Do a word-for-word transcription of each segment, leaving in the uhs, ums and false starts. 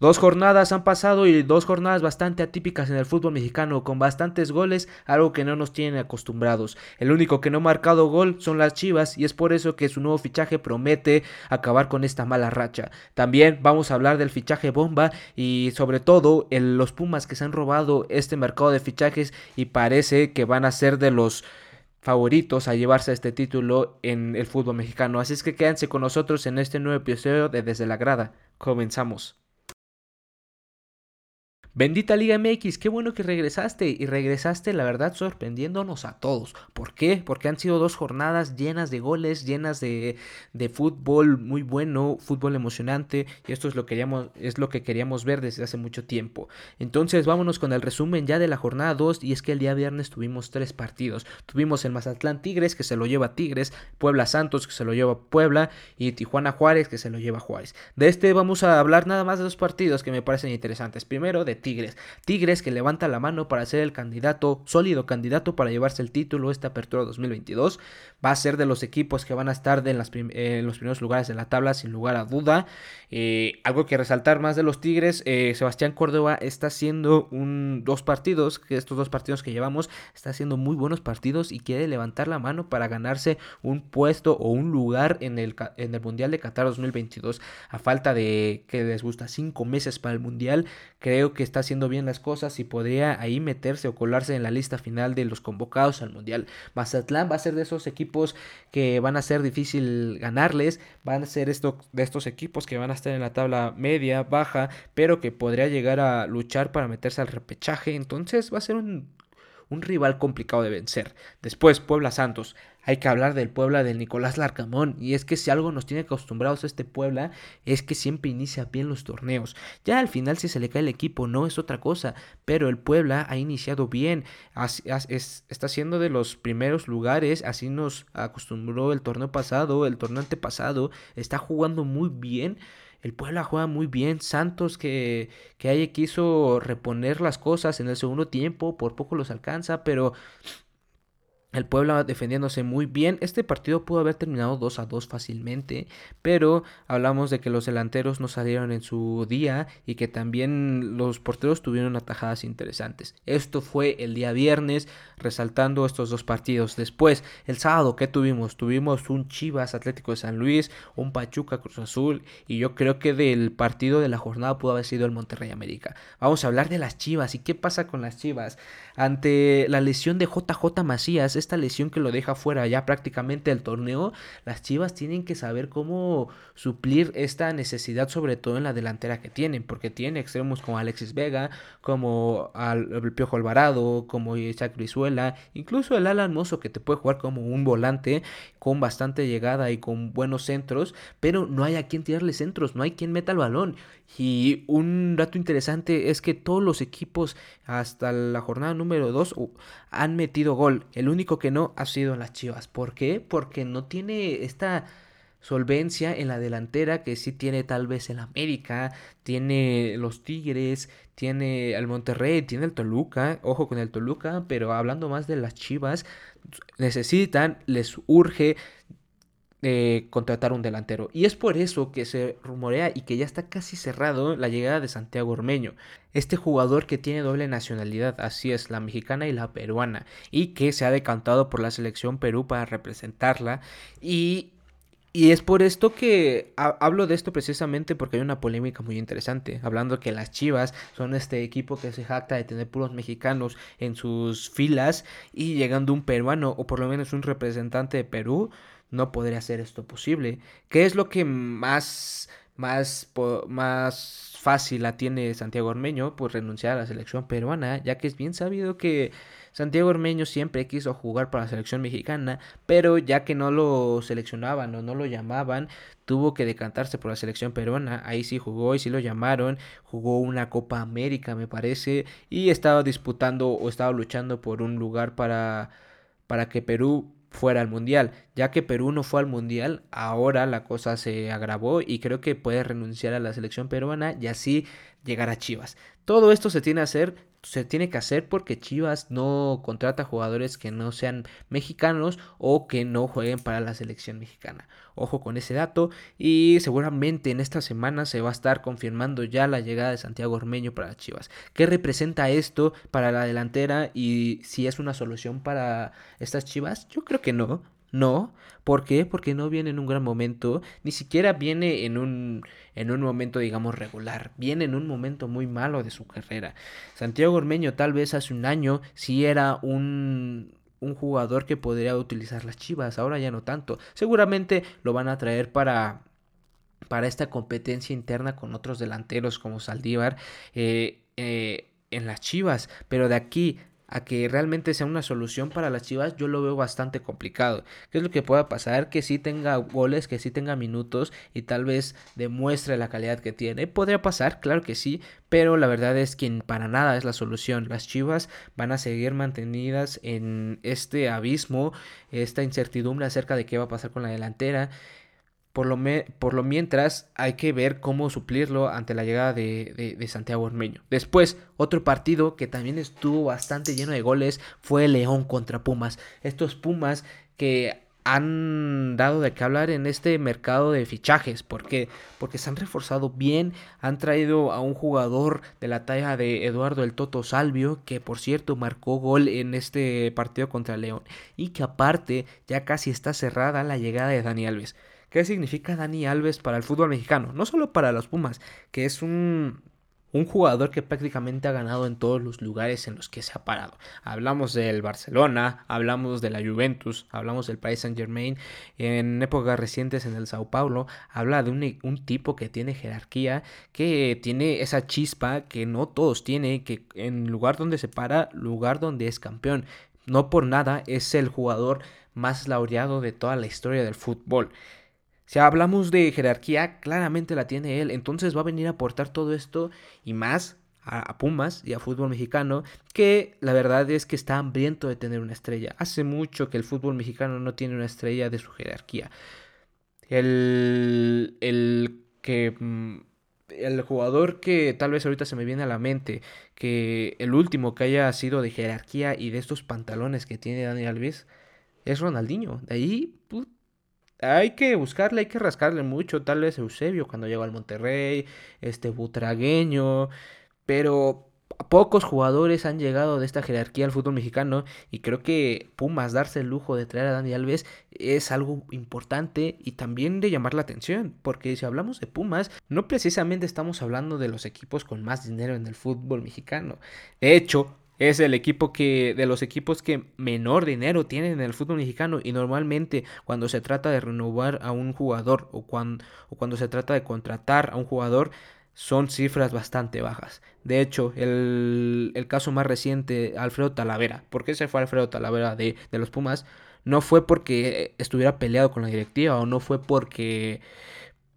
Dos jornadas han pasado y dos jornadas bastante atípicas en el fútbol mexicano, con bastantes goles, algo que no nos tienen acostumbrados. El único que no ha marcado gol son las Chivas y es por eso que su nuevo fichaje promete acabar con esta mala racha. También vamos a hablar del fichaje bomba y sobre todo el, los Pumas, que se han robado este mercado de fichajes y parece que van a ser de los favoritos a llevarse este título en el fútbol mexicano. Así es que quédense con nosotros en este nuevo episodio de Desde la Grada. Comenzamos. Bendita Liga M X, qué bueno que regresaste y regresaste la verdad sorprendiéndonos a todos. ¿Por qué? Porque han sido dos jornadas llenas de goles, llenas de, de fútbol muy bueno, fútbol emocionante, y esto es lo, queríamos, es lo que queríamos ver desde hace mucho tiempo. Entonces vámonos con el resumen ya de la jornada dos, y es que el día viernes tuvimos tres partidos. Tuvimos el Mazatlán Tigres, que se lo lleva Tigres, Puebla Santos, que se lo lleva Puebla, y Tijuana Juárez, que se lo lleva Juárez. De este vamos a hablar nada más de dos partidos que me parecen interesantes. Primero, de Tigres. Tigres que levanta la mano para ser el candidato, sólido candidato para llevarse el título esta apertura dos mil veintidós. Va a ser de los equipos que van a estar de en, las prim- en los primeros lugares de la tabla, sin lugar a duda. Eh, algo que resaltar más de los Tigres, eh, Sebastián Córdoba está haciendo un, dos partidos, que estos dos partidos que llevamos, está haciendo muy buenos partidos y quiere levantar la mano para ganarse un puesto o un lugar en el, en el Mundial de Qatar dos mil veintidós. A falta de que les gusta cinco meses para el Mundial, creo que está haciendo bien las cosas y podría ahí meterse o colarse en la lista final de los convocados al Mundial. Mazatlán va a ser de esos equipos que van a ser difícil ganarles, van a ser esto, de estos equipos que van a estar en la tabla media, baja, pero que podría llegar a luchar para meterse al repechaje. Entonces va a ser un, un rival complicado de vencer. Después, Puebla Santos. Hay que hablar del Puebla del Nicolás Larcamón, y es que si algo nos tiene acostumbrados a este Puebla es que siempre inicia bien los torneos. Ya al final, si se le cae el equipo, no es otra cosa, pero el Puebla ha iniciado bien, as, as, es, está siendo de los primeros lugares, así nos acostumbró el torneo pasado, el torneo antepasado, está jugando muy bien. El Puebla juega muy bien. Santos que, que ahí quiso reponer las cosas en el segundo tiempo, por poco los alcanza, pero el Puebla defendiéndose muy bien. Este partido pudo haber terminado dos a dos fácilmente, pero hablamos de que los delanteros no salieron en su día y que también los porteros tuvieron atajadas interesantes. Esto fue el día viernes, resaltando estos dos partidos. Después, el sábado, ¿qué tuvimos? Tuvimos un Chivas Atlético de San Luis, un Pachuca Cruz Azul, y yo creo que del partido de la jornada pudo haber sido el Monterrey América. Vamos a hablar de las Chivas y qué pasa con las Chivas. Ante la lesión de J J Macías, esta lesión que lo deja fuera ya prácticamente del torneo, las Chivas tienen que saber cómo suplir esta necesidad, sobre todo en la delantera que tienen, porque tiene extremos como Alexis Vega, como el Piojo Alvarado, como Isaac Brizuela, incluso el Alan Mozo, que te puede jugar como un volante con bastante llegada y con buenos centros, pero no hay a quien tirarle centros, no hay quien meta el balón. Y un dato interesante es que todos los equipos hasta la jornada número dos han metido gol. El único que no ha sido las Chivas. ¿Por qué? Porque no tiene esta solvencia en la delantera que sí tiene tal vez el América, tiene los Tigres, tiene el Monterrey, tiene el Toluca, ojo con el Toluca, pero hablando más de las Chivas, necesitan, les urge Eh, contratar un delantero, y es por eso que se rumorea y que ya está casi cerrado la llegada de Santiago Ormeño, este jugador que tiene doble nacionalidad, así es, la mexicana y la peruana, y que se ha decantado por la selección Perú para representarla. y Y es por esto que hablo de esto precisamente, porque hay una polémica muy interesante, hablando que las Chivas son este equipo que se jacta de tener puros mexicanos en sus filas, y llegando un peruano, o por lo menos un representante de Perú, no podría hacer esto posible. ¿Qué es lo que más, más, más fácil la tiene Santiago Ormeño? Pues renunciar a la selección peruana, ya que es bien sabido que Santiago Ormeño siempre quiso jugar para la selección mexicana, pero ya que no lo seleccionaban o no lo llamaban, tuvo que decantarse por la selección peruana. Ahí sí jugó y sí lo llamaron, jugó una Copa América me parece, y estaba disputando o estaba luchando por un lugar para, para que Perú fuera al Mundial. Ya que Perú no fue al Mundial, ahora la cosa se agravó y creo que puede renunciar a la selección peruana y así llegar a Chivas. Todo esto se tiene que hacer, se tiene que hacer porque Chivas no contrata jugadores que no sean mexicanos o que no jueguen para la selección mexicana. Ojo con ese dato, y seguramente en esta semana se va a estar confirmando ya la llegada de Santiago Ormeño para Chivas. ¿Qué representa esto para la delantera y si es una solución para estas Chivas? Yo creo que no. No, ¿por qué? Porque no viene en un gran momento, ni siquiera viene en un en un momento, digamos, regular, viene en un momento muy malo de su carrera. Santiago Ormeño tal vez hace un año sí era un, un jugador que podría utilizar las Chivas, ahora ya no tanto. Seguramente lo van a traer para, para esta competencia interna con otros delanteros como Saldívar eh, eh, en las Chivas, pero de aquí a que realmente sea una solución para las Chivas, yo lo veo bastante complicado. ¿Qué es lo que pueda pasar? Que sí tenga goles, que sí tenga minutos y tal vez demuestre la calidad que tiene. Podría pasar, claro que sí, pero la verdad es que para nada es la solución. Las Chivas van a seguir mantenidas en este abismo, esta incertidumbre acerca de qué va a pasar con la delantera. Por lo, me, por lo mientras hay que ver cómo suplirlo ante la llegada de, de, de Santiago Ormeño. Después, otro partido que también estuvo bastante lleno de goles fue León contra Pumas. Estos Pumas que han dado de qué hablar en este mercado de fichajes. ¿Por qué? Porque se han reforzado bien, han traído a un jugador de la talla de Eduardo el Toto Salvio, que por cierto marcó gol en este partido contra León, y que aparte ya casi está cerrada la llegada de Dani Alves. ¿Qué significa Dani Alves para el fútbol mexicano? No solo para los Pumas, que es un, un jugador que prácticamente ha ganado en todos los lugares en los que se ha parado. Hablamos del Barcelona, hablamos de la Juventus, hablamos del Paris Saint-Germain, en épocas recientes en el Sao Paulo. Habla de un, un tipo que tiene jerarquía, que tiene esa chispa que no todos tienen, que en lugar donde se para, lugar donde es campeón. No por nada es el jugador más laureado de toda la historia del fútbol. Si hablamos de jerarquía, claramente la tiene él. Entonces va a venir a aportar todo esto y más a, a Pumas y a fútbol mexicano, que la verdad es que está hambriento de tener una estrella. Hace mucho que el fútbol mexicano no tiene una estrella de su jerarquía. El, el que... El jugador que tal vez ahorita se me viene a la mente, que el último que haya sido de jerarquía y de estos pantalones que tiene Dani Alves, es Ronaldinho. De ahí... Put- Hay que buscarle, hay que rascarle mucho, tal vez Eusebio cuando llegó al Monterrey, este Butragueño, pero pocos jugadores han llegado de esta jerarquía al fútbol mexicano, y creo que Pumas darse el lujo de traer a Dani Alves es algo importante y también de llamar la atención, porque si hablamos de Pumas, no precisamente estamos hablando de los equipos con más dinero en el fútbol mexicano. De hecho, es el equipo que, de los equipos que menor dinero tienen en el fútbol mexicano, y normalmente cuando se trata de renovar a un jugador o cuando, o cuando se trata de contratar a un jugador son cifras bastante bajas. De hecho, el, el caso más reciente, Alfredo Talavera. ¿Por qué se fue Alfredo Talavera de, de los Pumas? No fue porque estuviera peleado con la directiva o no fue porque,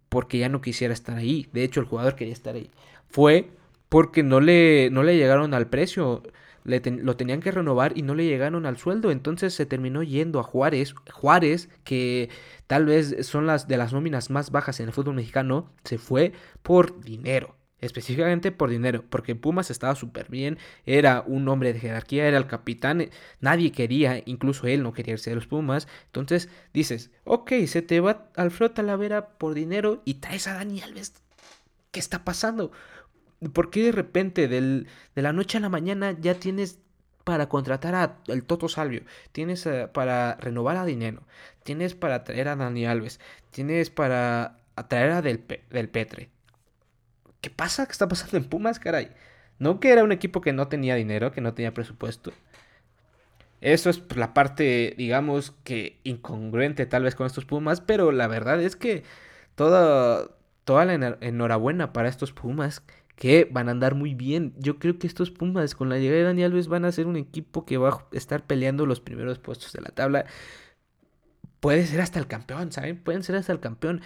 porque ya no quisiera estar ahí. De hecho, el jugador quería estar ahí. Fue porque no le, no le llegaron al precio. Le ten, lo tenían que renovar y no le llegaron al sueldo, entonces se terminó yendo a Juárez, Juárez que tal vez son las de las nóminas más bajas en el fútbol mexicano, se fue por dinero, específicamente por dinero, porque Pumas estaba súper bien, era un hombre de jerarquía, era el capitán, nadie quería, incluso él no quería irse de los Pumas, entonces dices, ok, se te va Alfredo Talavera por dinero y traes a Dani Alves, ¿qué está pasando? ¿Por qué de repente del, de la noche a la mañana ya tienes para contratar a el Toto Salvio? Tienes uh, para renovar a dinero. Tienes para traer a Dani Alves. Tienes para atraer a Del, del Petre. ¿Qué pasa? ¿Qué está pasando en Pumas, caray? ¿No que era un equipo que no tenía dinero, que no tenía presupuesto? Eso es la parte, digamos, que incongruente tal vez con estos Pumas, pero la verdad es que toda, toda la enhorabuena para estos Pumas, que van a andar muy bien. Yo creo que estos Pumas con la llegada de Dani Alves van a ser un equipo que va a estar peleando los primeros puestos de la tabla. Puede ser hasta el campeón, ¿saben? Pueden ser hasta el campeón.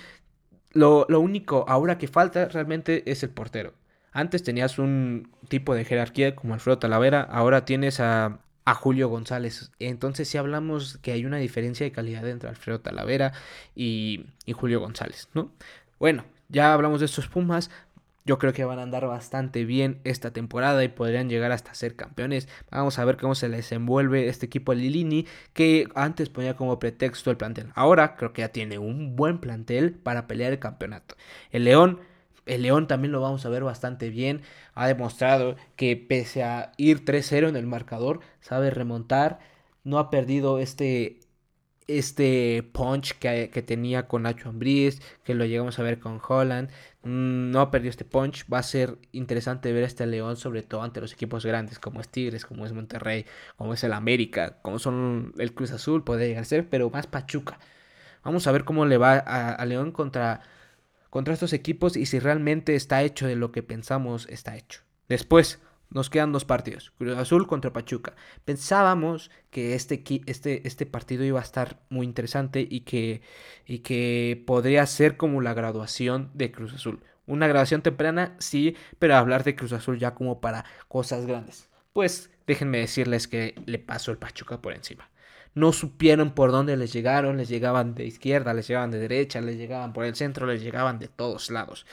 Lo, lo único ahora que falta realmente es el portero. Antes tenías un tipo de jerarquía como Alfredo Talavera, ahora tienes a, a Julio González. Entonces sí hablamos que hay una diferencia de calidad entre Alfredo Talavera y, y Julio González, ¿no? Bueno, ya hablamos de estos Pumas. Yo creo que van a andar bastante bien esta temporada y podrían llegar hasta ser campeones. Vamos a ver cómo se les envuelve este equipo de Lilini, que antes ponía como pretexto el plantel. Ahora creo que ya tiene un buen plantel para pelear el campeonato. El León... El León también lo vamos a ver bastante bien. Ha demostrado que pese a ir tres cero en el marcador, sabe remontar. No ha perdido este, este punch que, que tenía con Nacho Ambriz, que lo llegamos a ver con Haaland. No ha perdido este punch. Va a ser interesante ver a este León, sobre todo ante los equipos grandes, como es Tigres, como es Monterrey, como es el América, como son el Cruz Azul, puede llegar a ser, pero más Pachuca. Vamos a ver cómo le va a, a León contra... contra estos equipos y si realmente está hecho de lo que pensamos está hecho. Después nos quedan dos partidos, Cruz Azul contra Pachuca. Pensábamos que este, este, este partido iba a estar muy interesante y que, y que podría ser como la graduación de Cruz Azul. Una graduación temprana, sí, pero hablar de Cruz Azul ya como para cosas grandes. Pues déjenme decirles que le pasó el Pachuca por encima. No supieron por dónde les llegaron, les llegaban de izquierda, les llegaban de derecha, les llegaban por el centro, les llegaban de todos lados.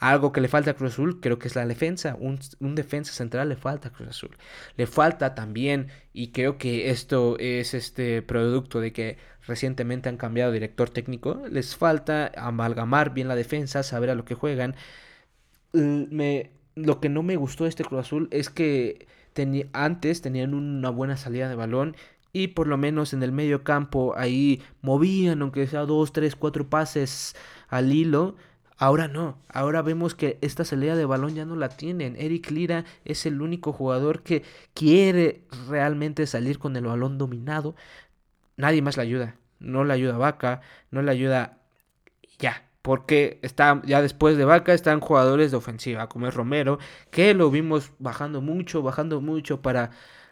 Algo que le falta a Cruz Azul creo que es la defensa, un, un defensa central le falta a Cruz Azul. Le falta también, y creo que esto es este producto de que recientemente han cambiado de director técnico, les falta amalgamar bien la defensa, saber a lo que juegan. Me, lo que no me gustó de este Cruz Azul es que teni- antes tenían una buena salida de balón, y por lo menos en el medio campo ahí movían, aunque sea dos, tres, cuatro pases al hilo. Ahora no, ahora vemos que esta salida de balón ya no la tienen. Eric Lira es el único jugador que quiere realmente salir con el balón dominado. Nadie más le ayuda, no le ayuda Vaca, no le ayuda ya. Porque está, ya después de Vaca están jugadores de ofensiva, como es Romero, que lo vimos bajando mucho, bajando mucho para...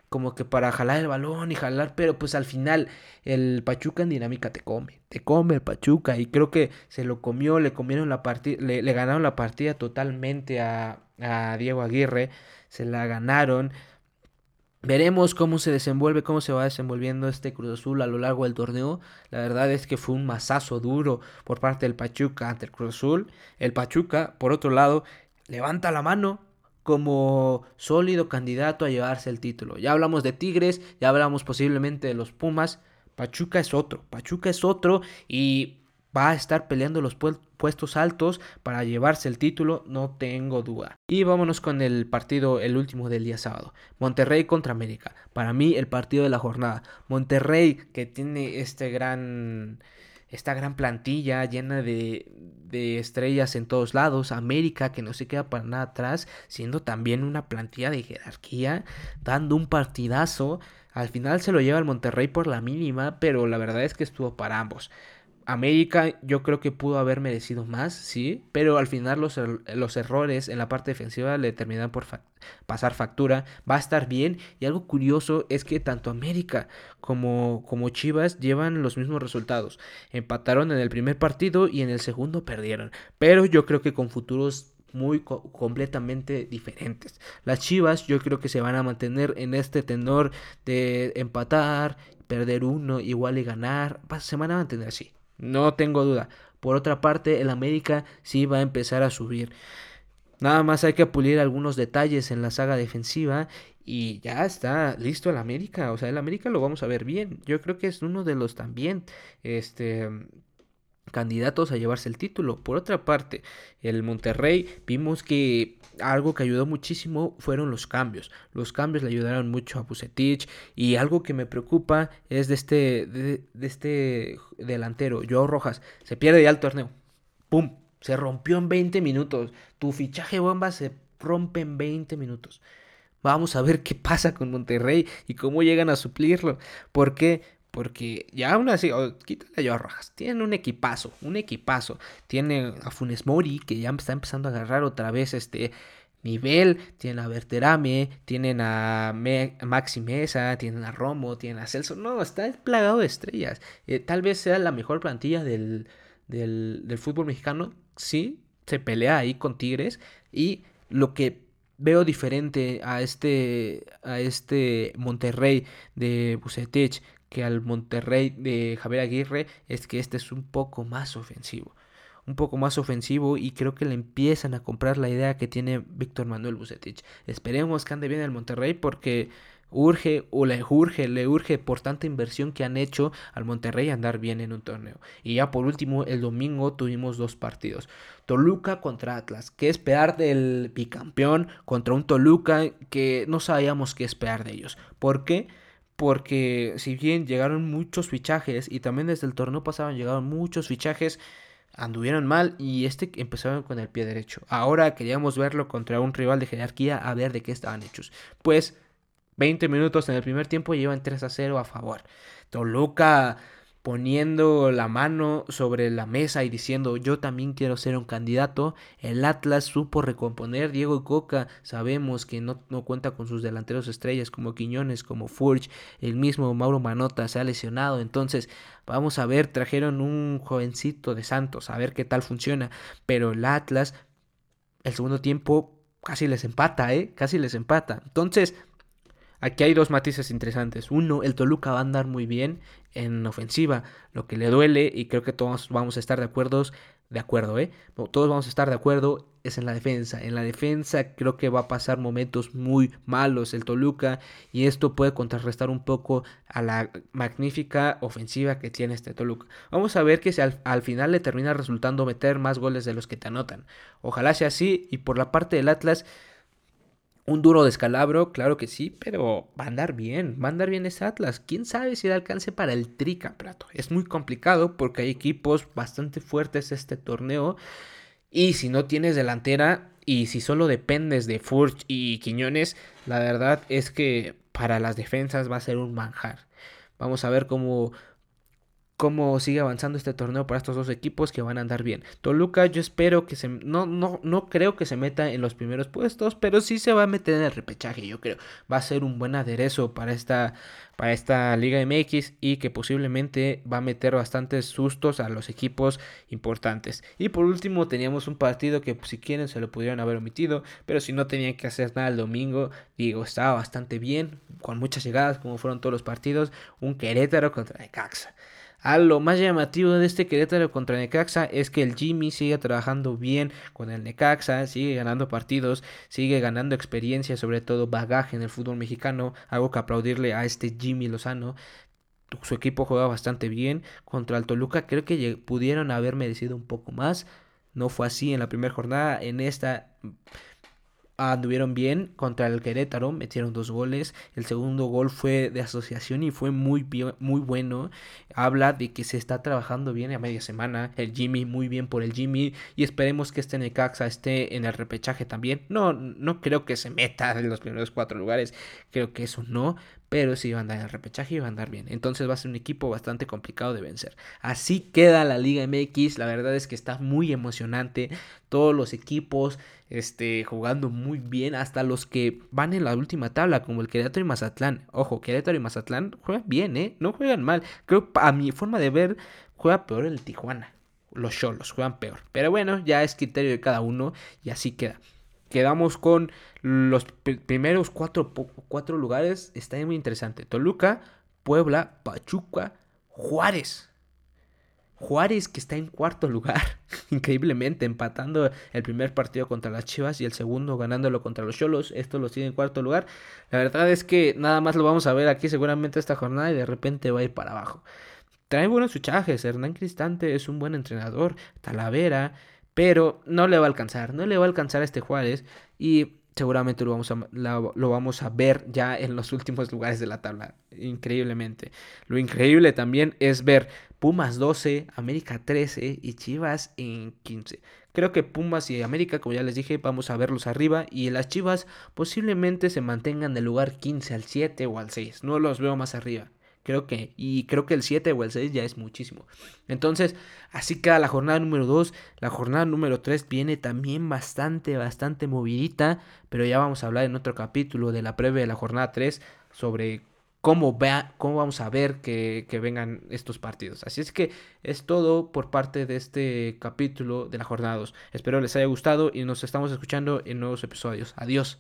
como que para jalar el balón y jalar, pero pues al final el Pachuca en dinámica te come, te come el Pachuca y creo que se lo comió, le comieron la partida, le, le ganaron la partida totalmente a, a Diego Aguirre, se la ganaron. Veremos cómo se desenvuelve, cómo se va desenvolviendo este Cruz Azul a lo largo del torneo. La verdad es que fue un mazazo duro por parte del Pachuca ante el Cruz Azul. El Pachuca, por otro lado, levanta la mano como sólido candidato a llevarse el título. Ya hablamos de Tigres, ya hablamos posiblemente de los Pumas. Pachuca es otro, Pachuca es otro y va a estar peleando los pu- puestos altos para llevarse el título, no tengo duda. Y vámonos con el partido, el último del día sábado. Monterrey contra América. Para mí el partido de la jornada. Monterrey que tiene este gran... esta gran plantilla llena de, de estrellas en todos lados. América que no se queda para nada atrás, siendo también una plantilla de jerarquía, dando un partidazo. Al final se lo lleva el Monterrey por la mínima, pero la verdad es que estuvo para ambos. América yo creo que pudo haber merecido más, sí, pero al final los, los errores en la parte defensiva le terminan por fa- pasar factura. Va a estar bien y algo curioso es que tanto América como, como Chivas llevan los mismos resultados. Empataron en el primer partido y en el segundo perdieron, pero yo creo que con futuros muy co- completamente diferentes. Las Chivas yo creo que se van a mantener en este tenor de empatar, perder uno, igual y ganar, se van a mantener así. No tengo duda. Por otra parte, el América sí va a empezar a subir. Nada más hay que pulir algunos detalles en la saga defensiva y ya está listo el América. O sea, el América lo vamos a ver bien. Yo creo que es uno de los también este, candidatos a llevarse el título. Por otra parte, el Monterrey vimos que algo que ayudó muchísimo fueron los cambios. Los cambios le ayudaron mucho a Vucetich. Y algo que me preocupa es de este, de, de este delantero, Joao Rojas. Se pierde ya el torneo. ¡Pum! Se rompió en veinte minutos. Tu fichaje bomba se rompe en veinte minutos. Vamos a ver qué pasa con Monterrey y cómo llegan a suplirlo. ¿Por qué? Porque ya aún así, oh, quítale yo a Rojas, tienen un equipazo, un equipazo, tiene a Funes Mori que ya está empezando a agarrar otra vez este nivel, tienen a Berterame, tienen a Me- Maxi Mesa, tienen a Romo, tienen a Celso, no, está plagado de estrellas, eh, tal vez sea la mejor plantilla del, del, del fútbol mexicano, sí, se pelea ahí con Tigres y lo que veo diferente a este, a este Monterrey de Vucetich, que al Monterrey de Javier Aguirre es que este es un poco más ofensivo. un poco más ofensivo, y creo que le empiezan a comprar la idea que tiene Víctor Manuel Vucetich. Esperemos que ande bien el Monterrey, porque urge o le urge, le urge por tanta inversión que han hecho al Monterrey andar bien en un torneo. Y ya por último, el domingo tuvimos dos partidos. Toluca contra Atlas. ¿Qué esperar del bicampeón contra un Toluca que no sabíamos qué esperar de ellos? ¿Por qué? Porque si bien llegaron muchos fichajes, y también desde el torneo pasado llegaron muchos fichajes, anduvieron mal y este empezaron con el pie derecho. Ahora queríamos verlo contra un rival de jerarquía a ver de qué estaban hechos. Pues veinte minutos en el primer tiempo llevan tres a cero a favor. Toluca poniendo la mano sobre la mesa y diciendo yo también quiero ser un candidato. El Atlas supo recomponer. Diego Coca, sabemos que no, no cuenta con sus delanteros estrellas como Quiñones, como Furch. El mismo Mauro Manota se ha lesionado. Entonces vamos a ver, trajeron un jovencito de Santos, a ver qué tal funciona. Pero el Atlas, el segundo tiempo casi les empata, ¿eh? Casi les empata. Entonces aquí hay dos matices interesantes. Uno, el Toluca va a andar muy bien en ofensiva, lo que le duele, y creo que todos vamos a estar de acuerdo, de acuerdo, ¿eh? Todos vamos a estar de acuerdo, es en la defensa. En la defensa creo que va a pasar momentos muy malos el Toluca, y esto puede contrarrestar un poco a la magnífica ofensiva que tiene este Toluca. Vamos a ver que si al, al final le termina resultando meter más goles de los que te anotan. Ojalá sea así. Y por la parte del Atlas, un duro descalabro, claro que sí, pero va a andar bien, va a andar bien ese Atlas. ¿Quién sabe si le alcance para el tricampeonato? Es muy complicado porque hay equipos bastante fuertes este torneo, y si no tienes delantera y si solo dependes de Furch y Quiñones, la verdad es que para las defensas va a ser un manjar. Vamos a ver cómo... cómo sigue avanzando este torneo para estos dos equipos que van a andar bien. Toluca, yo espero que se... No, no, no creo que se meta en los primeros puestos, pero sí se va a meter en el repechaje, yo creo. Va a ser un buen aderezo para esta, para esta Liga M X, y que posiblemente va a meter bastantes sustos a los equipos importantes. Y por último, teníamos un partido que si quieren se lo pudieron haber omitido, pero si no tenían que hacer nada el domingo, digo, estaba bastante bien, con muchas llegadas como fueron todos los partidos, un Querétaro contra Necaxa. A lo más llamativo de este Querétaro contra Necaxa es que el Jimmy sigue trabajando bien con el Necaxa, sigue ganando partidos, sigue ganando experiencia, sobre todo bagaje en el fútbol mexicano, algo que aplaudirle a este Jimmy Lozano. Su equipo juega bastante bien. Contra el Toluca creo que pudieron haber merecido un poco más, no fue así en la primera jornada, en esta anduvieron bien. Contra el Querétaro metieron dos goles, el segundo gol fue de asociación y fue muy, muy bueno, habla de que se está trabajando bien a media semana, el Jimmy, muy bien por el Jimmy, y esperemos que este Necaxa esté en el repechaje también. No, no creo que se meta en los primeros cuatro lugares, creo que eso no, pero sí va a andar en el repechaje y va a andar bien. Entonces va a ser un equipo bastante complicado de vencer. Así queda la Liga M X, la verdad es que está muy emocionante, todos los equipos este, jugando muy bien, hasta los que van en la última tabla, como el Querétaro y Mazatlán. Ojo, Querétaro y Mazatlán juegan bien, ¿eh? No juegan mal. Creo, a mi forma de ver, juega peor el Tijuana. Los Xolos juegan peor. Pero bueno, ya es criterio de cada uno y así queda. Quedamos con los primeros cuatro, cuatro lugares. Está muy interesante. Toluca, Puebla, Pachuca, Juárez. Juárez que está en cuarto lugar, increíblemente, empatando el primer partido contra las Chivas y el segundo ganándolo contra los Xolos. Esto lo tiene en cuarto lugar. La verdad es que nada más lo vamos a ver aquí seguramente esta jornada y de repente va a ir para abajo. Trae buenos fichajes, Hernán Cristante es un buen entrenador, Talavera, pero no le va a alcanzar, no le va a alcanzar a este Juárez y seguramente lo vamos a, lo, lo vamos a ver ya en los últimos lugares de la tabla, increíblemente. Lo increíble también es ver Pumas doce, América trece y Chivas en quince. Creo que Pumas y América, como ya les dije, vamos a verlos arriba, y las Chivas posiblemente se mantengan del lugar quince al siete o al seis, no los veo más arriba. Creo que, y creo que el siete o el seis ya es muchísimo. Entonces, así queda la jornada número dos. La jornada número tres viene también bastante, bastante movidita. Pero ya vamos a hablar en otro capítulo de la previa de la jornada tres. Sobre cómo, vea, cómo vamos a ver que, que vengan estos partidos. Así es que es todo por parte de este capítulo de la jornada dos. Espero les haya gustado y nos estamos escuchando en nuevos episodios. Adiós.